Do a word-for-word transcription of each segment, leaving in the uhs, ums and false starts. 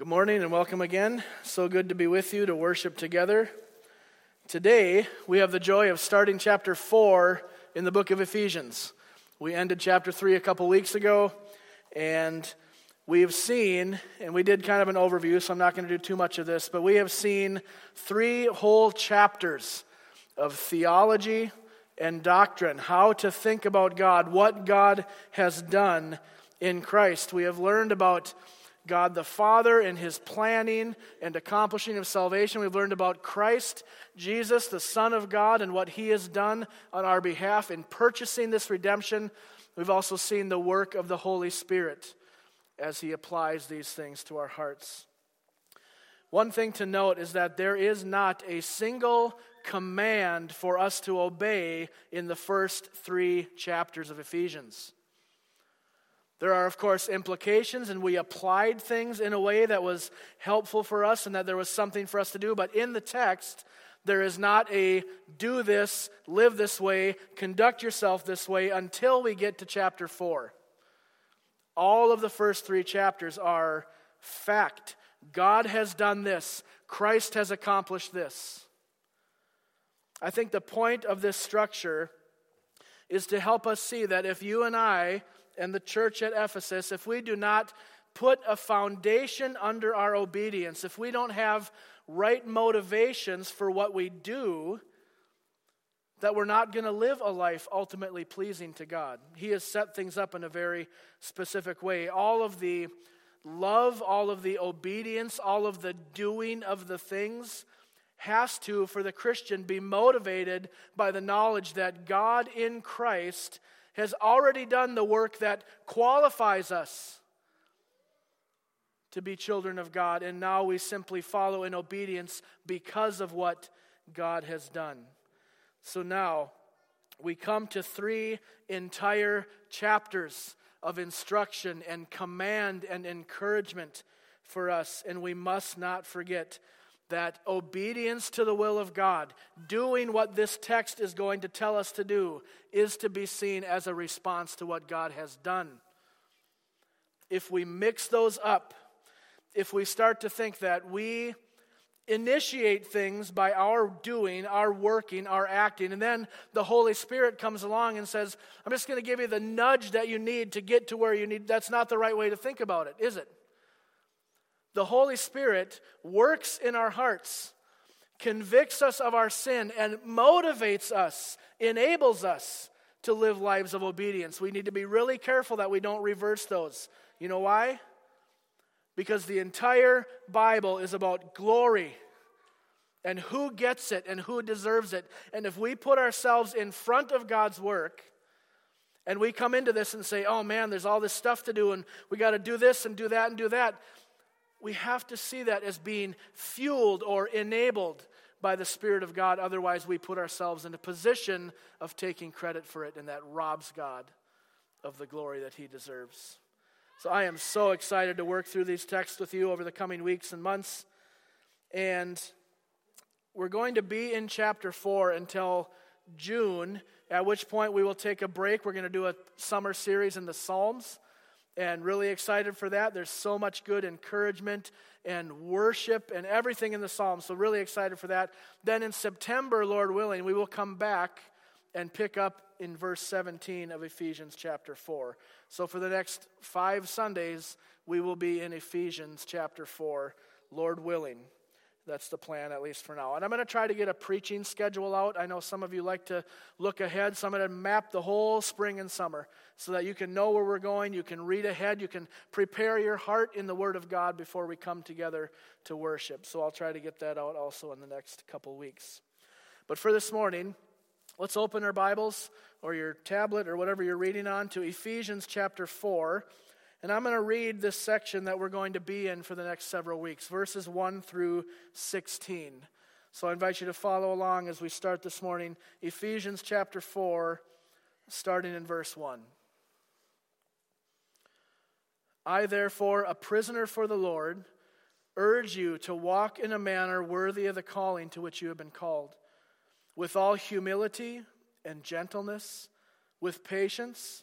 Good morning and welcome again. So good to be with you to worship together. Today, we have the joy of starting chapter four in the book of Ephesians. We ended chapter three a couple weeks ago, and we've seen, and we did kind of an overview, so I'm not going to do too much of this, but we have seen three whole chapters of theology and doctrine, how to think about God, what God has done in Christ. We have learned about God the Father and His planning and accomplishing of salvation. We've learned about Christ, Jesus, the Son of God, and what He has done on our behalf in purchasing this redemption. We've also seen the work of the Holy Spirit as He applies these things to our hearts. One thing to note is that there is not a single command for us to obey in the first three chapters of Ephesians. There are, of course, implications, and we applied things in a way that was helpful for us and that there was something for us to do. But in the text, there is not a do this, live this way, conduct yourself this way until we get to chapter four. All of the first three chapters are fact. God has done this. Christ has accomplished this. I think the point of this structure is to help us see that if you and I and the church at Ephesus, if we do not put a foundation under our obedience, if we don't have right motivations for what we do, that we're not going to live a life ultimately pleasing to God. He has set things up in a very specific way. All of the love, all of the obedience, all of the doing of the things has to, for the Christian, be motivated by the knowledge that God in Christ has already done the work that qualifies us to be children of God, and now we simply follow in obedience because of what God has done. So now we come to three entire chapters of instruction and command and encouragement for us, and we must not forget that obedience to the will of God, doing what this text is going to tell us to do, is to be seen as a response to what God has done. If we mix those up, if we start to think that we initiate things by our doing, our working, our acting, and then the Holy Spirit comes along and says, I'm just going to give you the nudge that you need to get to where you need, that's not the right way to think about it, is it? The Holy Spirit works in our hearts, convicts us of our sin, and motivates us, enables us to live lives of obedience. We need to be really careful that we don't reverse those. You know why? Because the entire Bible is about glory and who gets it and who deserves it. And if we put ourselves in front of God's work, and we come into this and say, oh man, there's all this stuff to do, and we got to do this and do that and do that, we have to see that as being fueled or enabled by the Spirit of God. Otherwise, we put ourselves in a position of taking credit for it, and that robs God of the glory that He deserves. So I am so excited to work through these texts with you over the coming weeks and months. And we're going to be in chapter four until June, at which point we will take a break. We're going to do a summer series in the Psalms. And really excited for that. There's so much good encouragement and worship and everything in the Psalms. So really excited for that. Then in September, Lord willing, we will come back and pick up in verse seventeen of Ephesians chapter four. So for the next five Sundays, we will be in Ephesians chapter four, Lord willing. That's the plan, at least for now. And I'm going to try to get a preaching schedule out. I know some of you like to look ahead, so I'm going to map the whole spring and summer so that you can know where we're going, you can read ahead, you can prepare your heart in the Word of God before we come together to worship. So I'll try to get that out also in the next couple weeks. But for this morning, let's open our Bibles or your tablet or whatever you're reading on to Ephesians chapter four. And I'm going to read this section that we're going to be in for the next several weeks, verses one through sixteen. So I invite you to follow along as we start this morning, Ephesians chapter four, starting in verse one. I, therefore, a prisoner for the Lord, urge you to walk in a manner worthy of the calling to which you have been called, with all humility and gentleness, with patience,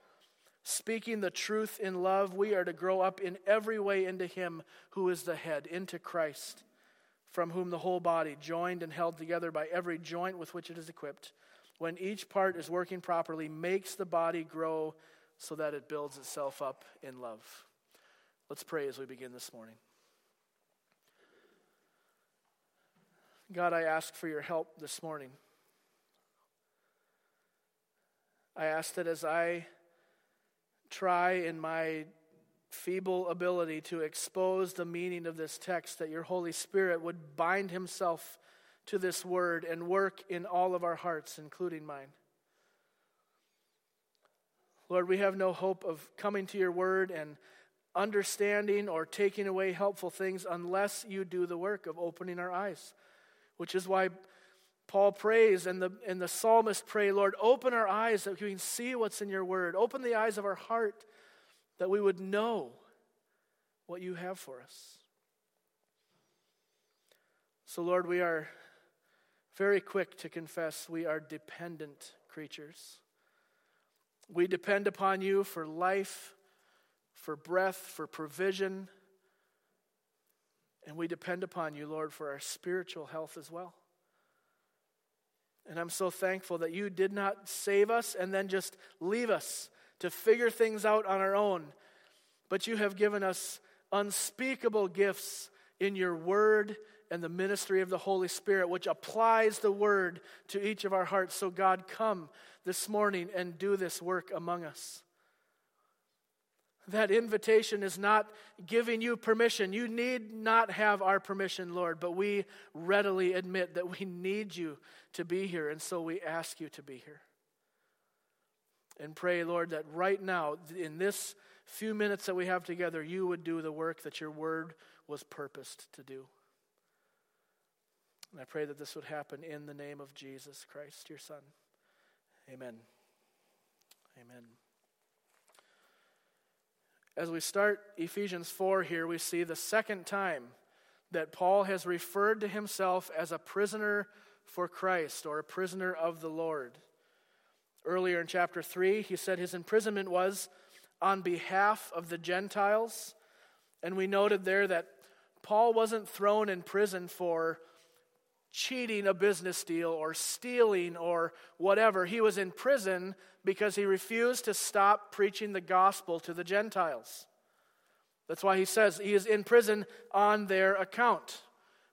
speaking the truth in love, we are to grow up in every way into him who is the head, into Christ, from whom the whole body, joined and held together by every joint with which it is equipped, when each part is working properly, makes the body grow so that it builds itself up in love. Let's pray as we begin this morning. God, I ask for your help this morning. I ask that as I try in my feeble ability to expose the meaning of this text, that your Holy Spirit would bind himself to this word and work in all of our hearts, including mine. Lord, we have no hope of coming to your word and understanding or taking away helpful things unless you do the work of opening our eyes, which is why Paul prays and the and the psalmist pray, Lord, open our eyes that we can see what's in your word. Open the eyes of our heart that we would know what you have for us. So, Lord, we are very quick to confess we are dependent creatures. We depend upon you for life, for breath, for provision. And we depend upon you, Lord, for our spiritual health as well. And I'm so thankful that you did not save us and then just leave us to figure things out on our own. But you have given us unspeakable gifts in your word and the ministry of the Holy Spirit, which applies the word to each of our hearts. So God, come this morning and do this work among us. That invitation is not giving you permission. You need not have our permission, Lord, but we readily admit that we need you to be here, and so we ask you to be here. And pray, Lord, that right now, in this few minutes that we have together, you would do the work that your word was purposed to do. And I pray that this would happen in the name of Jesus Christ, your Son. Amen. Amen. As we start Ephesians four here, we see the second time that Paul has referred to himself as a prisoner for Christ or a prisoner of the Lord. Earlier in chapter three, he said his imprisonment was on behalf of the Gentiles. And we noted there that Paul wasn't thrown in prison for cheating a business deal or stealing or whatever. He was in prison because he refused to stop preaching the gospel to the Gentiles. That's why he says he is in prison on their account.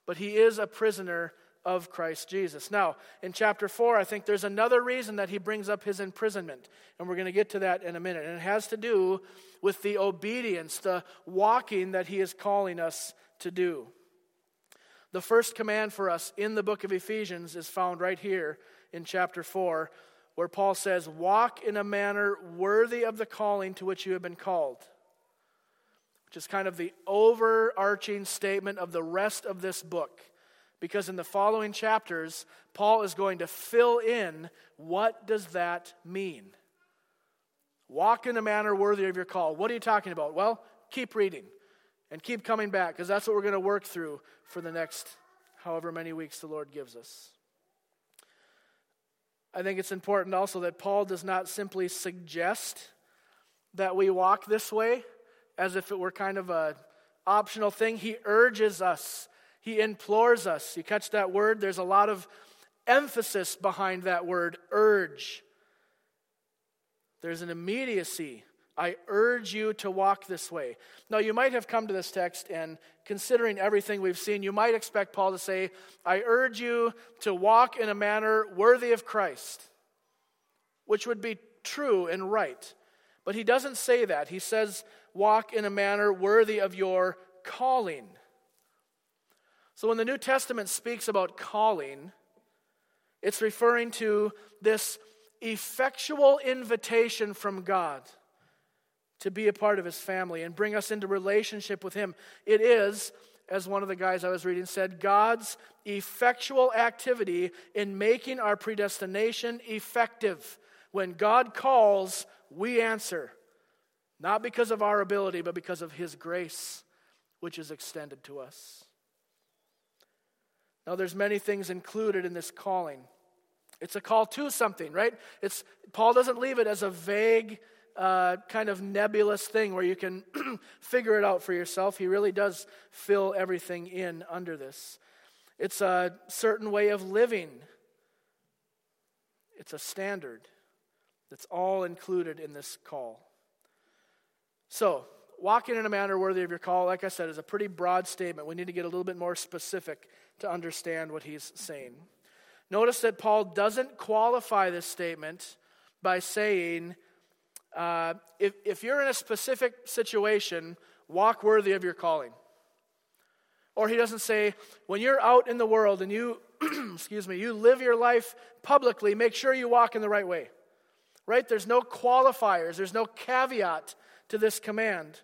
But he is a prisoner of Christ Jesus. Now, in chapter four, I think there's another reason that he brings up his imprisonment. And we're going to get to that in a minute. And it has to do with the obedience, the walking that he is calling us to do. The first command for us in the book of Ephesians is found right here in chapter four, where Paul says, walk in a manner worthy of the calling to which you have been called, which is kind of the overarching statement of the rest of this book, because in the following chapters, Paul is going to fill in what does that mean. Walk in a manner worthy of your call. What are you talking about? Well, keep reading. And keep coming back, because that's what we're going to work through for the next however many weeks the Lord gives us. I think it's important also that Paul does not simply suggest that we walk this way as if it were kind of an optional thing. He urges us. He implores us. You catch that word? There's a lot of emphasis behind that word, urge. There's an immediacy. I urge you to walk this way. Now, you might have come to this text and considering everything we've seen, you might expect Paul to say, I urge you to walk in a manner worthy of Christ, which would be true and right. But he doesn't say that. He says, walk in a manner worthy of your calling. So when the New Testament speaks about calling, it's referring to this effectual invitation from God to be a part of his family and bring us into relationship with him. It is, as one of the guys I was reading said, God's effectual activity in making our predestination effective. When God calls, we answer. Not because of our ability, but because of his grace, which is extended to us. Now, there's many things included in this calling. It's a call to something, right? It's Paul doesn't leave it as a vague Uh, kind of nebulous thing where you can figure it out for yourself. He really does fill everything in under this. It's a certain way of living. It's a standard. That's all included in this call. So, walking in a manner worthy of your call, like I said, is a pretty broad statement. We need to get a little bit more specific to understand what he's saying. Notice that Paul doesn't qualify this statement by saying, Uh, if, if you're in a specific situation, walk worthy of your calling. Or he doesn't say, when you're out in the world and you, excuse me, you live your life publicly, make sure you walk in the right way. Right? There's no qualifiers. There's no caveat to this command.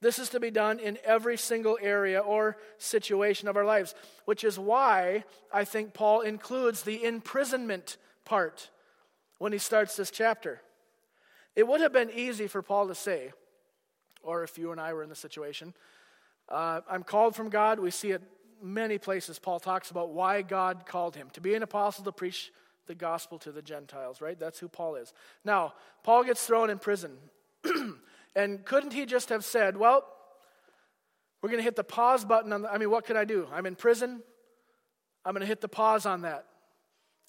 This is to be done in every single area or situation of our lives, which is why I think Paul includes the imprisonment part when he starts this chapter. It would have been easy for Paul to say, or if you and I were in the situation, uh, I'm called from God. We see it many places. Paul talks about why God called him, to be an apostle to preach the gospel to the Gentiles, right? That's who Paul is. Now, Paul gets thrown in prison. And couldn't he just have said, well, we're going to hit the pause button on the, I mean, what could I do? I'm in prison. I'm going to hit the pause on that.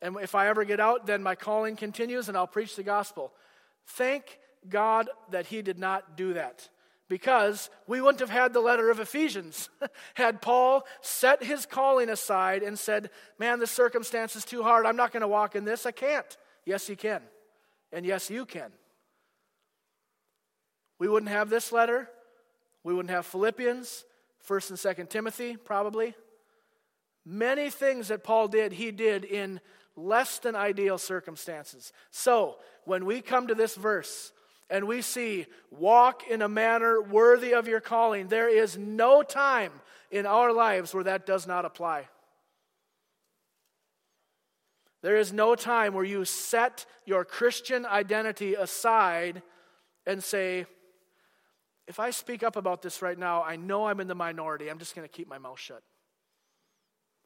And if I ever get out, then my calling continues and I'll preach the gospel. Thank God that he did not do that, because we wouldn't have had the letter of Ephesians had Paul set his calling aside and said, man, this circumstance is too hard. I'm not going to walk in this. I can't. Yes, he can. And yes, you can. We wouldn't have this letter. We wouldn't have Philippians, First and Second Timothy, probably. Many things that Paul did, he did in less than ideal circumstances. So, when we come to this verse and we see, walk in a manner worthy of your calling, there is no time in our lives where that does not apply. There is no time where you set your Christian identity aside and say, if I speak up about this right now, I know I'm in the minority. I'm just going to keep my mouth shut.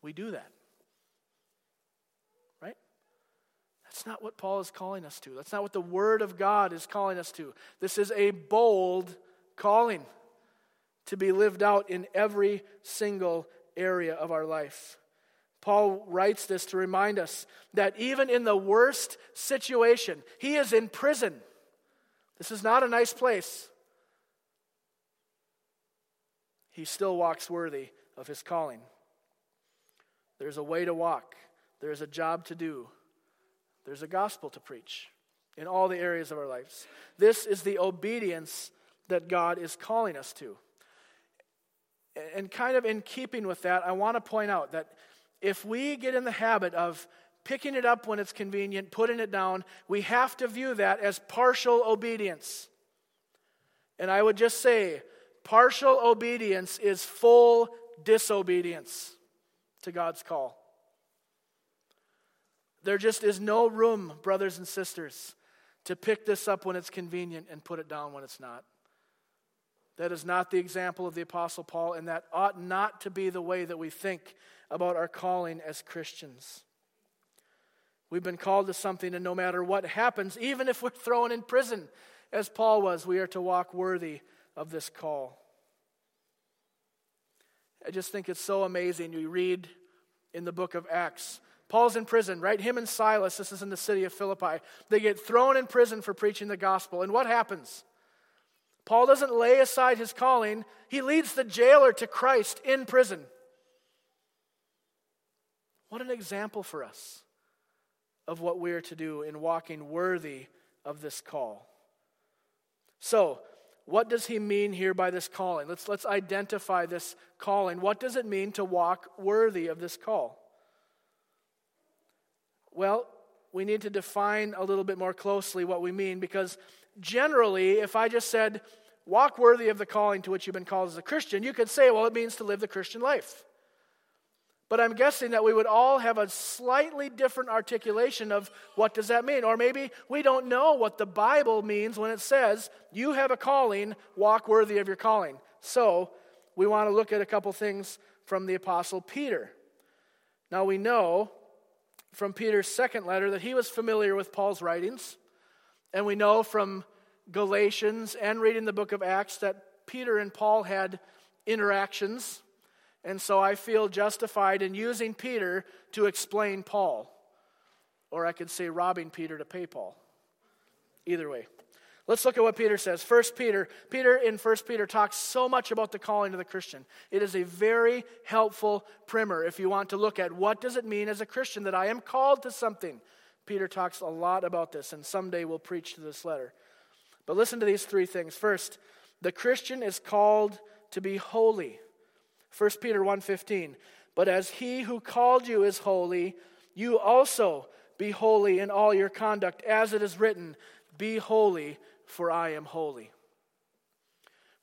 We do that. That's not what Paul is calling us to. That's not what the Word of God is calling us to. This is a bold calling to be lived out in every single area of our life. Paul writes this to remind us that even in the worst situation, he is in prison. This is not a nice place. He still walks worthy of his calling. There's a way to walk. There's a job to do. There's a gospel to preach in all the areas of our lives. This is the obedience that God is calling us to. And kind of in keeping with that, I want to point out that if we get in the habit of picking it up when it's convenient, putting it down, we have to view that as partial obedience. And I would just say, partial obedience is full disobedience to God's call. There just is no room, brothers and sisters, to pick this up when it's convenient and put it down when it's not. That is not the example of the Apostle Paul, and that ought not to be the way that we think about our calling as Christians. We've been called to something, and no matter what happens, even if we're thrown in prison, as Paul was, we are to walk worthy of this call. I just think it's so amazing. You read in the book of Acts, Paul's in prison, right? Him and Silas, this is in the city of Philippi. They get thrown in prison for preaching the gospel. And what happens? Paul doesn't lay aside his calling. He leads the jailer to Christ in prison. What an example for us of what we are to do in walking worthy of this call. So, what does he mean here by this calling? Let's, let's identify this calling. What does it mean to walk worthy of this call? Well, we need to define a little bit more closely what we mean, because generally, if I just said, walk worthy of the calling to which you've been called as a Christian, you could say, well, it means to live the Christian life. But I'm guessing that we would all have a slightly different articulation of what does that mean. Or maybe we don't know what the Bible means when it says, you have a calling, walk worthy of your calling. So we want to look at a couple things from the Apostle Peter. Now we know from Peter's second letter that he was familiar with Paul's writings. And we know from Galatians and reading the book of Acts that Peter and Paul had interactions. And so I feel justified in using Peter to explain Paul. Or I could say robbing Peter to pay Paul. Either way. Let's look at what Peter says. First Peter, Peter in First Peter talks so much about the calling of the Christian. It is a very helpful primer if you want to look at what does it mean as a Christian that I am called to something. Peter talks a lot about this, and someday we'll preach to this letter. But listen to these three things. First, the Christian is called to be holy. First Peter one fifteen, but as he who called you is holy, you also be holy in all your conduct, as it is written, be holy, for I am holy.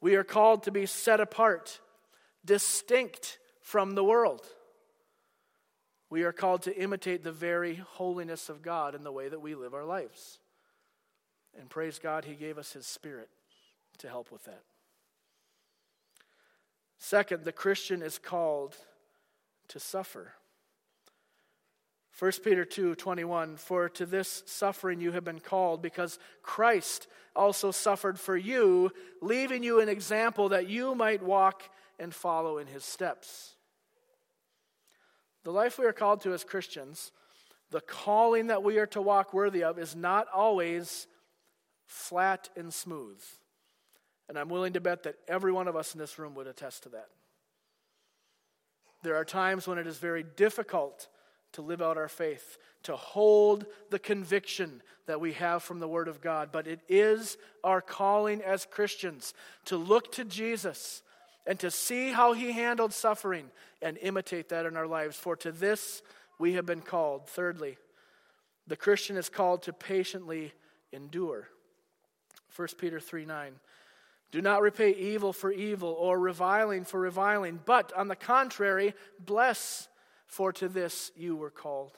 We are called to be set apart, distinct from the world. We are called to imitate the very holiness of God in the way that we live our lives. And praise God, he gave us his Spirit to help with that. Second, the Christian is called to suffer. First Peter two twenty-one, for to this suffering you have been called, because Christ also suffered for you, leaving you an example that you might walk and follow in his steps. The life we are called to as Christians, the calling that we are to walk worthy of, is not always flat and smooth. And I'm willing to bet that every one of us in this room would attest to that. There are times when it is very difficult to live out our faith, to hold the conviction that we have from the Word of God. But it is our calling as Christians to look to Jesus and to see how he handled suffering and imitate that in our lives. For to this we have been called. Thirdly, the Christian is called to patiently endure. First Peter three nine. Do not repay evil for evil or reviling for reviling, but on the contrary, bless, for to this you were called.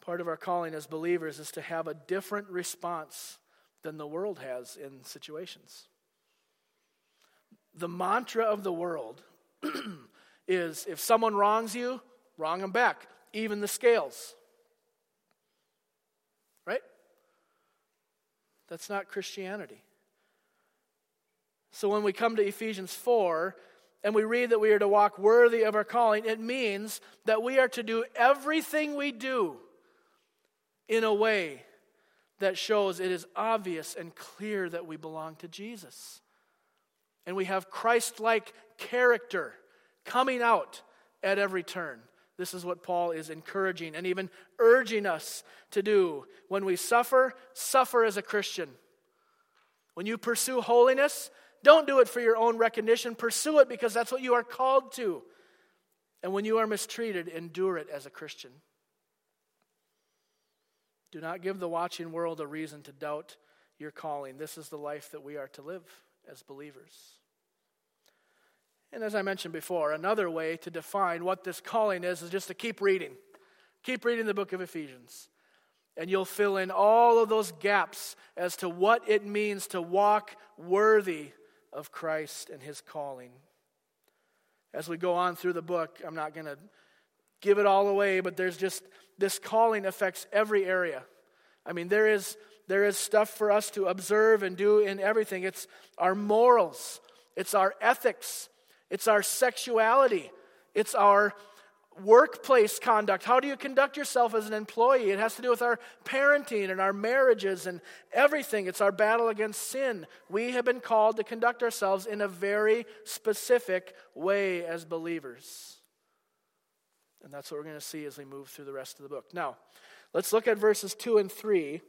Part of our calling as believers is to have a different response than the world has in situations. The mantra of the world is if someone wrongs you, wrong them back, even the scales. That's not Christianity. So when we come to Ephesians four and we read that we are to walk worthy of our calling, it means that we are to do everything we do in a way that shows it is obvious and clear that we belong to Jesus. And we have Christ-like character coming out at every turn. This is what Paul is encouraging and even urging us to do. When we suffer, suffer as a Christian. When you pursue holiness, don't do it for your own recognition. Pursue it because that's what you are called to. And when you are mistreated, endure it as a Christian. Do not give the watching world a reason to doubt your calling. This is the life that we are to live as believers. And as I mentioned before, another way to define what this calling is is just to keep reading. Keep reading the book of Ephesians. And you'll fill in all of those gaps as to what it means to walk worthy of Christ and his calling. As we go on through the book, I'm not going to give it all away, but there's just, this calling affects every area. I mean, there is there is stuff for us to observe and do in everything. It's our morals. It's our ethics. It's our sexuality. It's our workplace conduct. How do you conduct yourself as an employee? It has to do with our parenting and our marriages and everything. It's our battle against sin. We have been called to conduct ourselves in a very specific way as believers. And that's what we're going to see as we move through the rest of the book. Now, let's look at verses two and three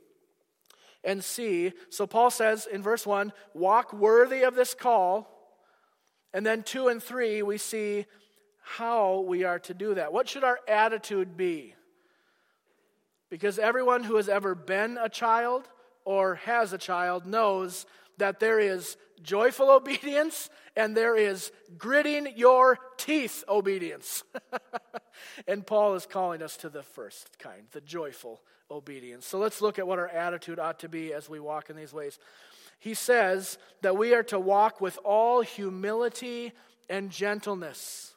and see. So Paul says in verse one, walk worthy of this call. And then two and three, we see how we are to do that. What should our attitude be? Because everyone who has ever been a child or has a child knows that there is joyful obedience and there is gritting your teeth obedience. And Paul is calling us to the first kind, the joyful obedience. So let's look at what our attitude ought to be as we walk in these ways. He says that we are to walk with all humility and gentleness.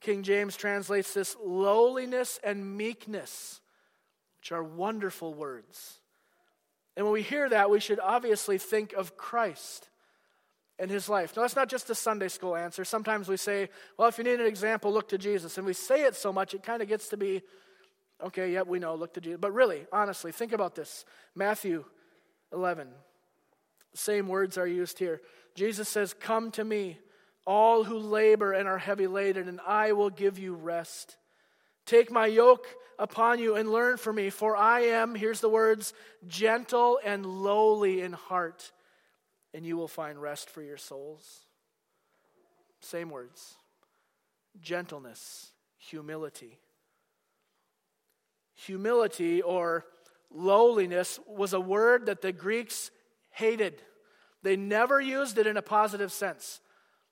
King James translates this lowliness and meekness, which are wonderful words. And when we hear that, we should obviously think of Christ and his life. Now, that's not just a Sunday school answer. Sometimes we say, well, if you need an example, look to Jesus. And we say it so much, it kind of gets to be, okay, yep, we know, look to Jesus. But really, honestly, think about this. Matthew eleven, the same words are used here. Jesus says, come to me, all who labor and are heavy laden, and I will give you rest. Take my yoke upon you and learn from me, for I am, here's the words, gentle and lowly in heart, and you will find rest for your souls. Same words. Gentleness, humility. Humility or lowliness was a word that the Greeks hated. They never used it in a positive sense.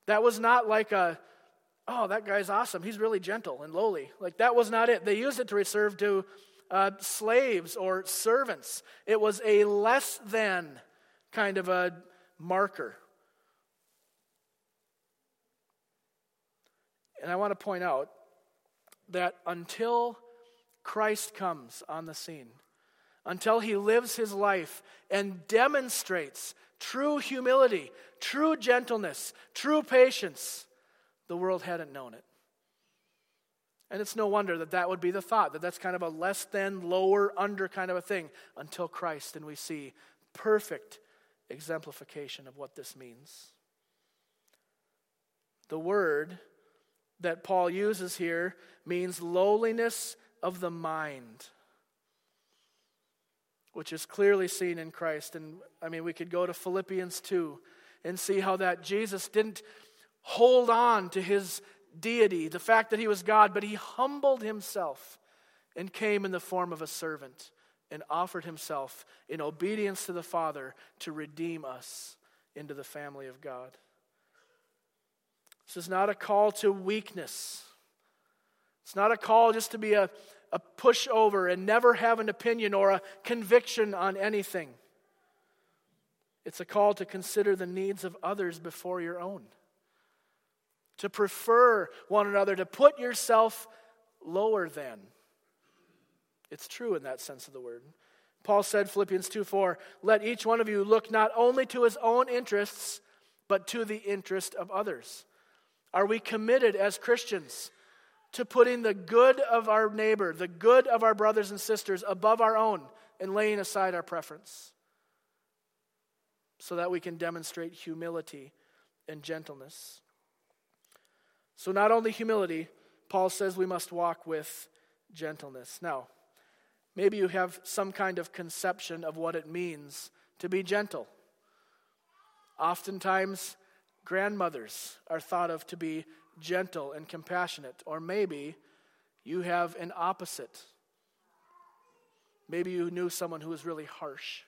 That was not like a, oh, that guy's awesome. He's really gentle and lowly. Like, that was not it. They used it to reserve to uh, slaves or servants. It was a less than kind of a marker. And I want to point out that until Christ comes on the scene, until he lives his life and demonstrates true humility, true gentleness, true patience, the world hadn't known it. And it's no wonder that that would be the thought, that that's kind of a less than, lower, under kind of a thing, until Christ, and we see perfect exemplification of what this means. The word that Paul uses here means lowliness of the mind, which is clearly seen in Christ. And I mean, we could go to Philippians two and see how that Jesus didn't hold on to his deity, the fact that he was God, but he humbled himself and came in the form of a servant and offered himself in obedience to the Father to redeem us into the family of God. This is not a call to weakness. It's not a call just to be a a pushover and never have an opinion or a conviction on anything. It's a call to consider the needs of others before your own, to prefer one another, to put yourself lower than. It's true in that sense of the word. Paul said, Philippians two four, let each one of you look not only to his own interests, but to the interest of others. Are we committed as Christians to putting the good of our neighbor, the good of our brothers and sisters above our own and laying aside our preference so that we can demonstrate humility and gentleness? So not only humility, Paul says we must walk with gentleness. Now, maybe you have some kind of conception of what it means to be gentle. Oftentimes, grandmothers are thought of to be gentle and compassionate, or maybe you have an opposite. Maybe you knew someone who was really harsh,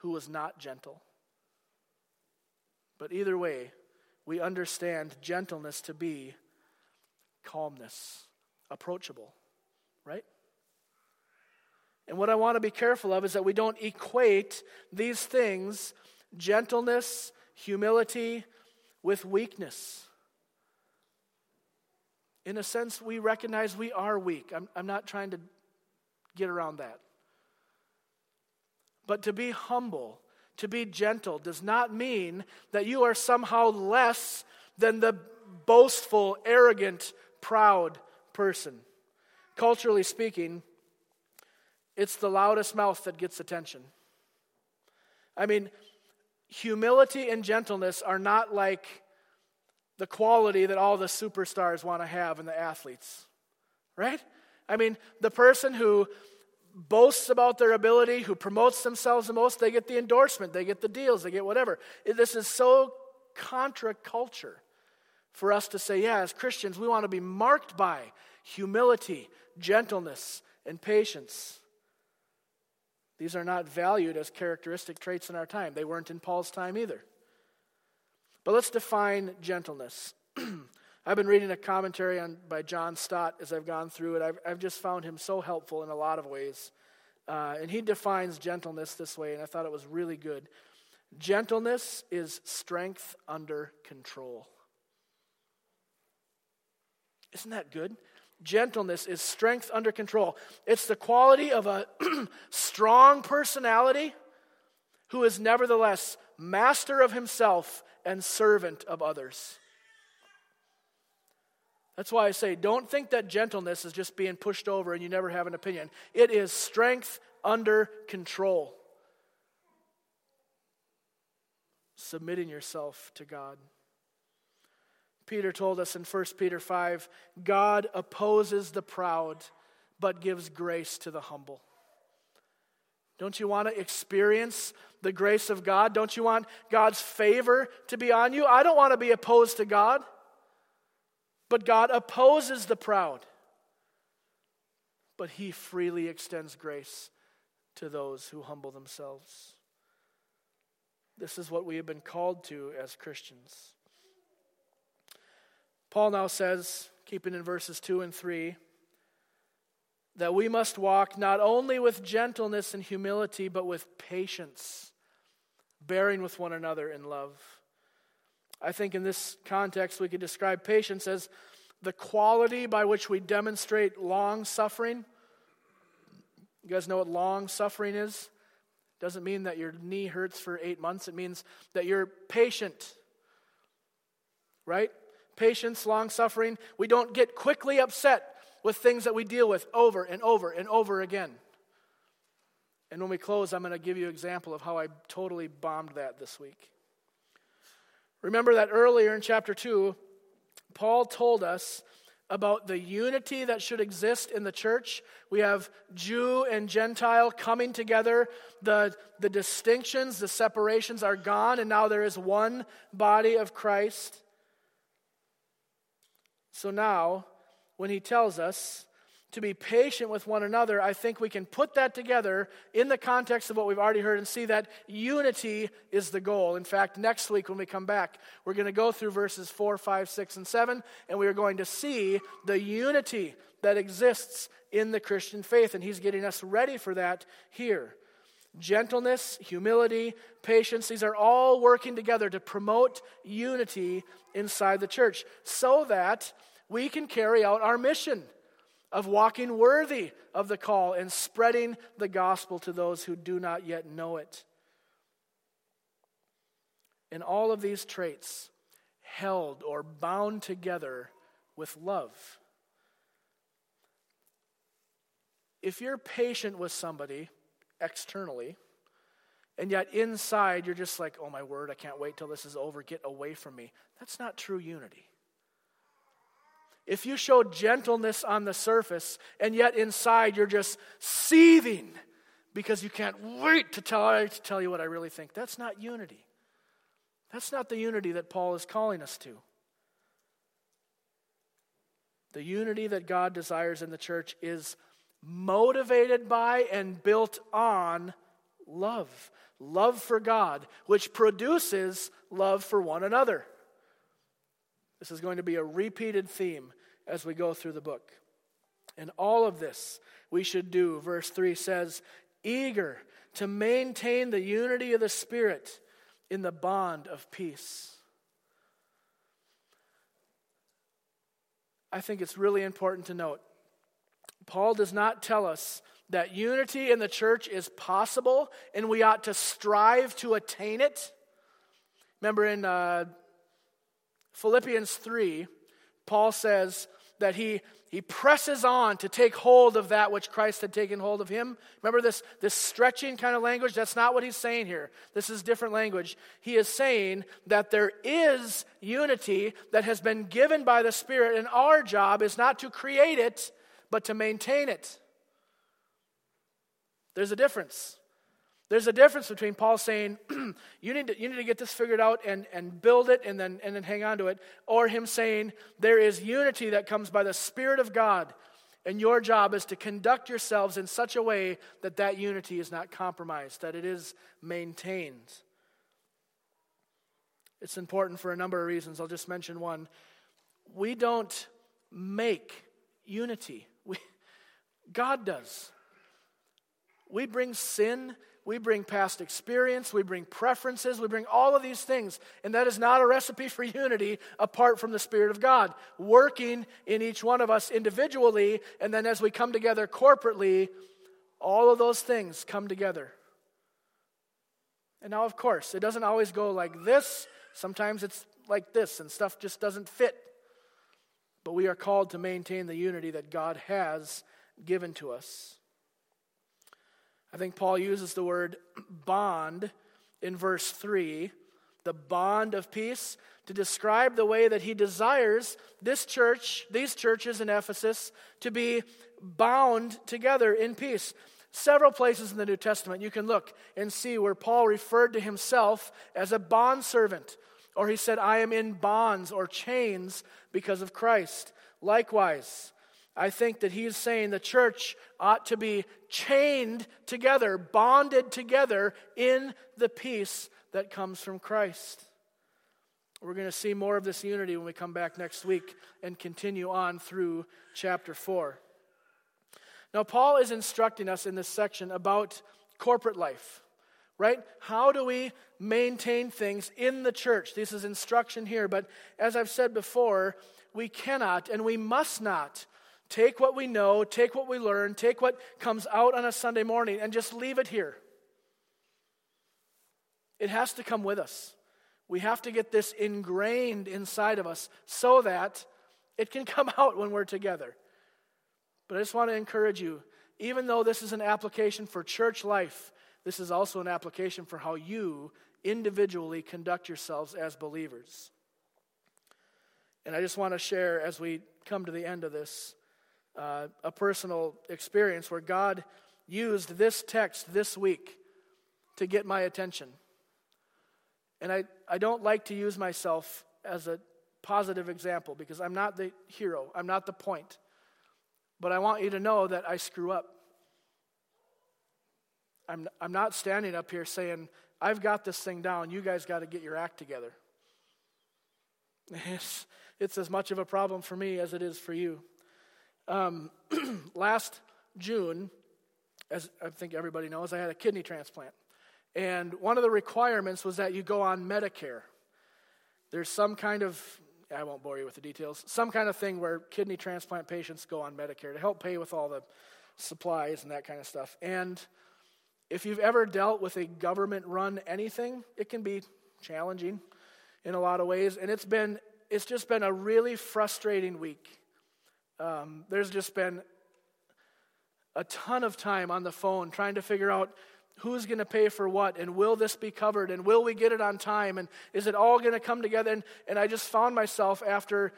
who was not gentle. But either way, we understand gentleness to be calmness, approachable, right? And what I want to be careful of is that we don't equate these things, gentleness, humility, with weakness. In a sense, we recognize we are weak. I'm, I'm not trying to get around that. But to be humble, to be gentle, does not mean that you are somehow less than the boastful, arrogant, proud person. Culturally speaking, it's the loudest mouth that gets attention. I mean, humility and gentleness are not like the quality that all the superstars want to have in the athletes, right? I mean, the person who boasts about their ability, who promotes themselves the most, they get the endorsement, they get the deals, they get whatever. This is so contra-culture for us to say, yeah, as Christians, we want to be marked by humility, gentleness, and patience. These are not valued as characteristic traits in our time. They weren't in Paul's time either. But let's define gentleness. I've been reading a commentary on, by John Stott as I've gone through it. I've, I've just found him so helpful in a lot of ways. Uh, and he defines gentleness this way, and I thought it was really good. Gentleness is strength under control. Isn't that good? Gentleness is strength under control. It's the quality of a strong personality who is nevertheless master of himself and servant of others. That's why I say, don't think that gentleness is just being pushed over and you never have an opinion. It is strength under control. Submitting yourself to God. Peter told us in First Peter five, God opposes the proud, but gives grace to the humble. Don't you want to experience the grace of God? Don't you want God's favor to be on you? I don't want to be opposed to God, but God opposes the proud, but he freely extends grace to those who humble themselves. This is what we have been called to as Christians. Paul now says, keeping in verses two and three, that we must walk not only with gentleness and humility, but with patience, bearing with one another in love. I think in this context we could describe patience as the quality by which we demonstrate long-suffering. You guys know what long-suffering is? It doesn't mean that your knee hurts for eight months. It means that you're patient, right? Patience, long-suffering. We don't get quickly upset with things that we deal with over and over and over again. And when we close, I'm going to give you an example of how I totally bombed that this week. Remember that earlier in chapter two, Paul told us about the unity that should exist in the church. We have Jew and Gentile coming together. The, the distinctions, the separations are gone, and now there is one body of Christ. So now, when he tells us to be patient with one another, I think we can put that together in the context of what we've already heard and see that unity is the goal. In fact, next week when we come back, we're going to go through verses four, five, six, and seven, and we are going to see the unity that exists in the Christian faith, and he's getting us ready for that here. Gentleness, humility, patience, these are all working together to promote unity inside the church so that we can carry out our mission of walking worthy of the call and spreading the gospel to those who do not yet know it. And all of these traits held or bound together with love. If you're patient with somebody externally, and yet inside you're just like, oh my word, I can't wait till this is over, get away from me. That's not true unity. If you show gentleness on the surface, and yet inside you're just seething because you can't wait to tell, to tell you what I really think, that's not unity. That's not the unity that Paul is calling us to. The unity that God desires in the church is motivated by and built on love. Love for God, which produces love for one another. This is going to be a repeated theme as we go through the book. And all of this we should do, verse three says, eager to maintain the unity of the Spirit in the bond of peace. I think it's really important to note. Paul does not tell us that unity in the church is possible and we ought to strive to attain it. Remember in uh, Philippians three, Paul says that he, he presses on to take hold of that which Christ had taken hold of him. Remember this, this stretching kind of language? That's not what he's saying here. This is different language. He is saying that there is unity that has been given by the Spirit, and our job is not to create it, but to maintain it. There's a difference. There's a difference between Paul saying, you need to, you need to get this figured out and, and build it and then, and then hang on to it, or him saying, there is unity that comes by the Spirit of God, and your job is to conduct yourselves in such a way that that unity is not compromised, that it is maintained. It's important for a number of reasons. I'll just mention one. We don't make unity. We, God does. We bring sin, we bring past experience, we bring preferences, we bring all of these things. And that is not a recipe for unity apart from the Spirit of God working in each one of us individually, and then as we come together corporately, all of those things come together. And now, of course, it doesn't always go like this. Sometimes it's like this, and stuff just doesn't fit. But we are called to maintain the unity that God has given to us. I think Paul uses the word bond in verse three, the bond of peace, to describe the way that he desires this church, these churches in Ephesus, to be bound together in peace. Several places in the New Testament you can look and see where Paul referred to himself as a bondservant, or he said, I am in bonds or chains because of Christ. Likewise, I think that he is saying the church ought to be chained together, bonded together in the peace that comes from Christ. We're going to see more of this unity when we come back next week and continue on through chapter four. Now, Paul is instructing us in this section about corporate life, right? How do we maintain things in the church? This is instruction here, but as I've said before, we cannot and we must not take what we know, take what we learn, take what comes out on a Sunday morning and just leave it here. It has to come with us. We have to get this ingrained inside of us so that it can come out when we're together. But I just want to encourage you, even though this is an application for church life, this is also an application for how you individually conduct yourselves as believers. And I just want to share, as we come to the end of this, Uh, a personal experience where God used this text this week to get my attention. And I, I don't like to use myself as a positive example because I'm not the hero. I'm not the point. But I want you to know that I screw up. I'm, I'm not standing up here saying, I've got this thing down. You guys got to get your act together. It's, it's as much of a problem for me as it is for you. Um, last June, as I think everybody knows, I had a kidney transplant. And one of the requirements was that you go on Medicare. There's some kind of, I won't bore you with the details, some kind of thing where kidney transplant patients go on Medicare to help pay with all the supplies and that kind of stuff. And if you've ever dealt with a government-run anything, it can be challenging in a lot of ways. And it's been, it's just been a really frustrating week. Um, there's just been a ton of time on the phone trying to figure out who's going to pay for what, and will this be covered, and will we get it on time, and is it all going to come together? And, and I just found myself after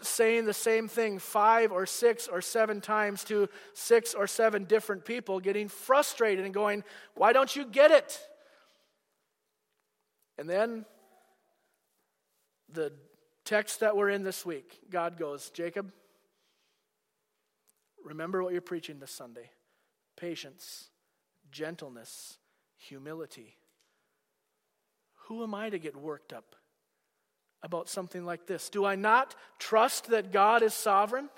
saying the same thing five or six or seven times to six or seven different people, getting frustrated and going, why don't you get it? And then the text that we're in this week, God goes, Jacob, remember what you're preaching this Sunday. Patience, gentleness, humility. Who am I to get worked up about something like this? Do I not trust that God is sovereign?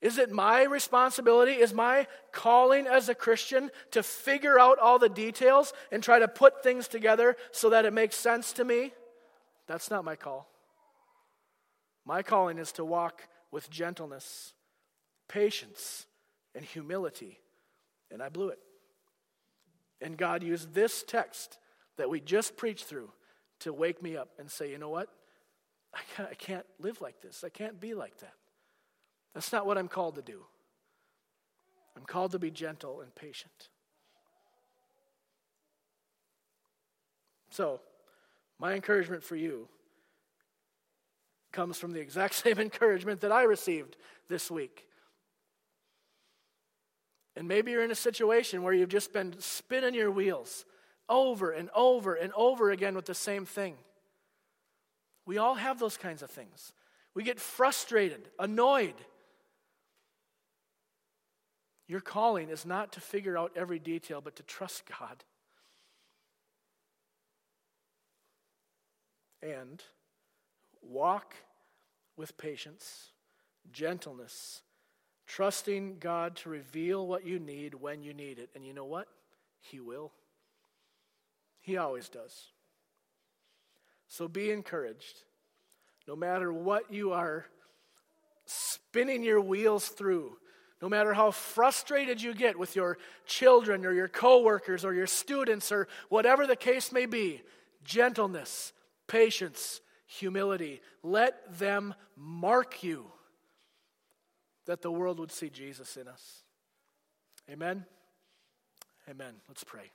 Is it my responsibility? Is my calling as a Christian to figure out all the details and try to put things together so that it makes sense to me? That's not my call. My calling is to walk with gentleness, patience, and humility. And I blew it. And God used this text that we just preached through to wake me up and say, you know what? I can't, I can't live like this. I can't be like that. That's not what I'm called to do. I'm called to be gentle and patient. So, my encouragement for you comes from the exact same encouragement that I received this week. And maybe you're in a situation where you've just been spinning your wheels over and over and over again with the same thing. We all have those kinds of things. We get frustrated, annoyed. Your calling is not to figure out every detail, but to trust God. And walk with patience, gentleness, trusting God to reveal what you need when you need it. And you know what? He will. He always does. So be encouraged. No matter what you are spinning your wheels through, no matter how frustrated you get with your children or your coworkers or your students or whatever the case may be, gentleness, patience, humility, let them mark you that the world would see Jesus in us. Amen? Amen. Let's pray.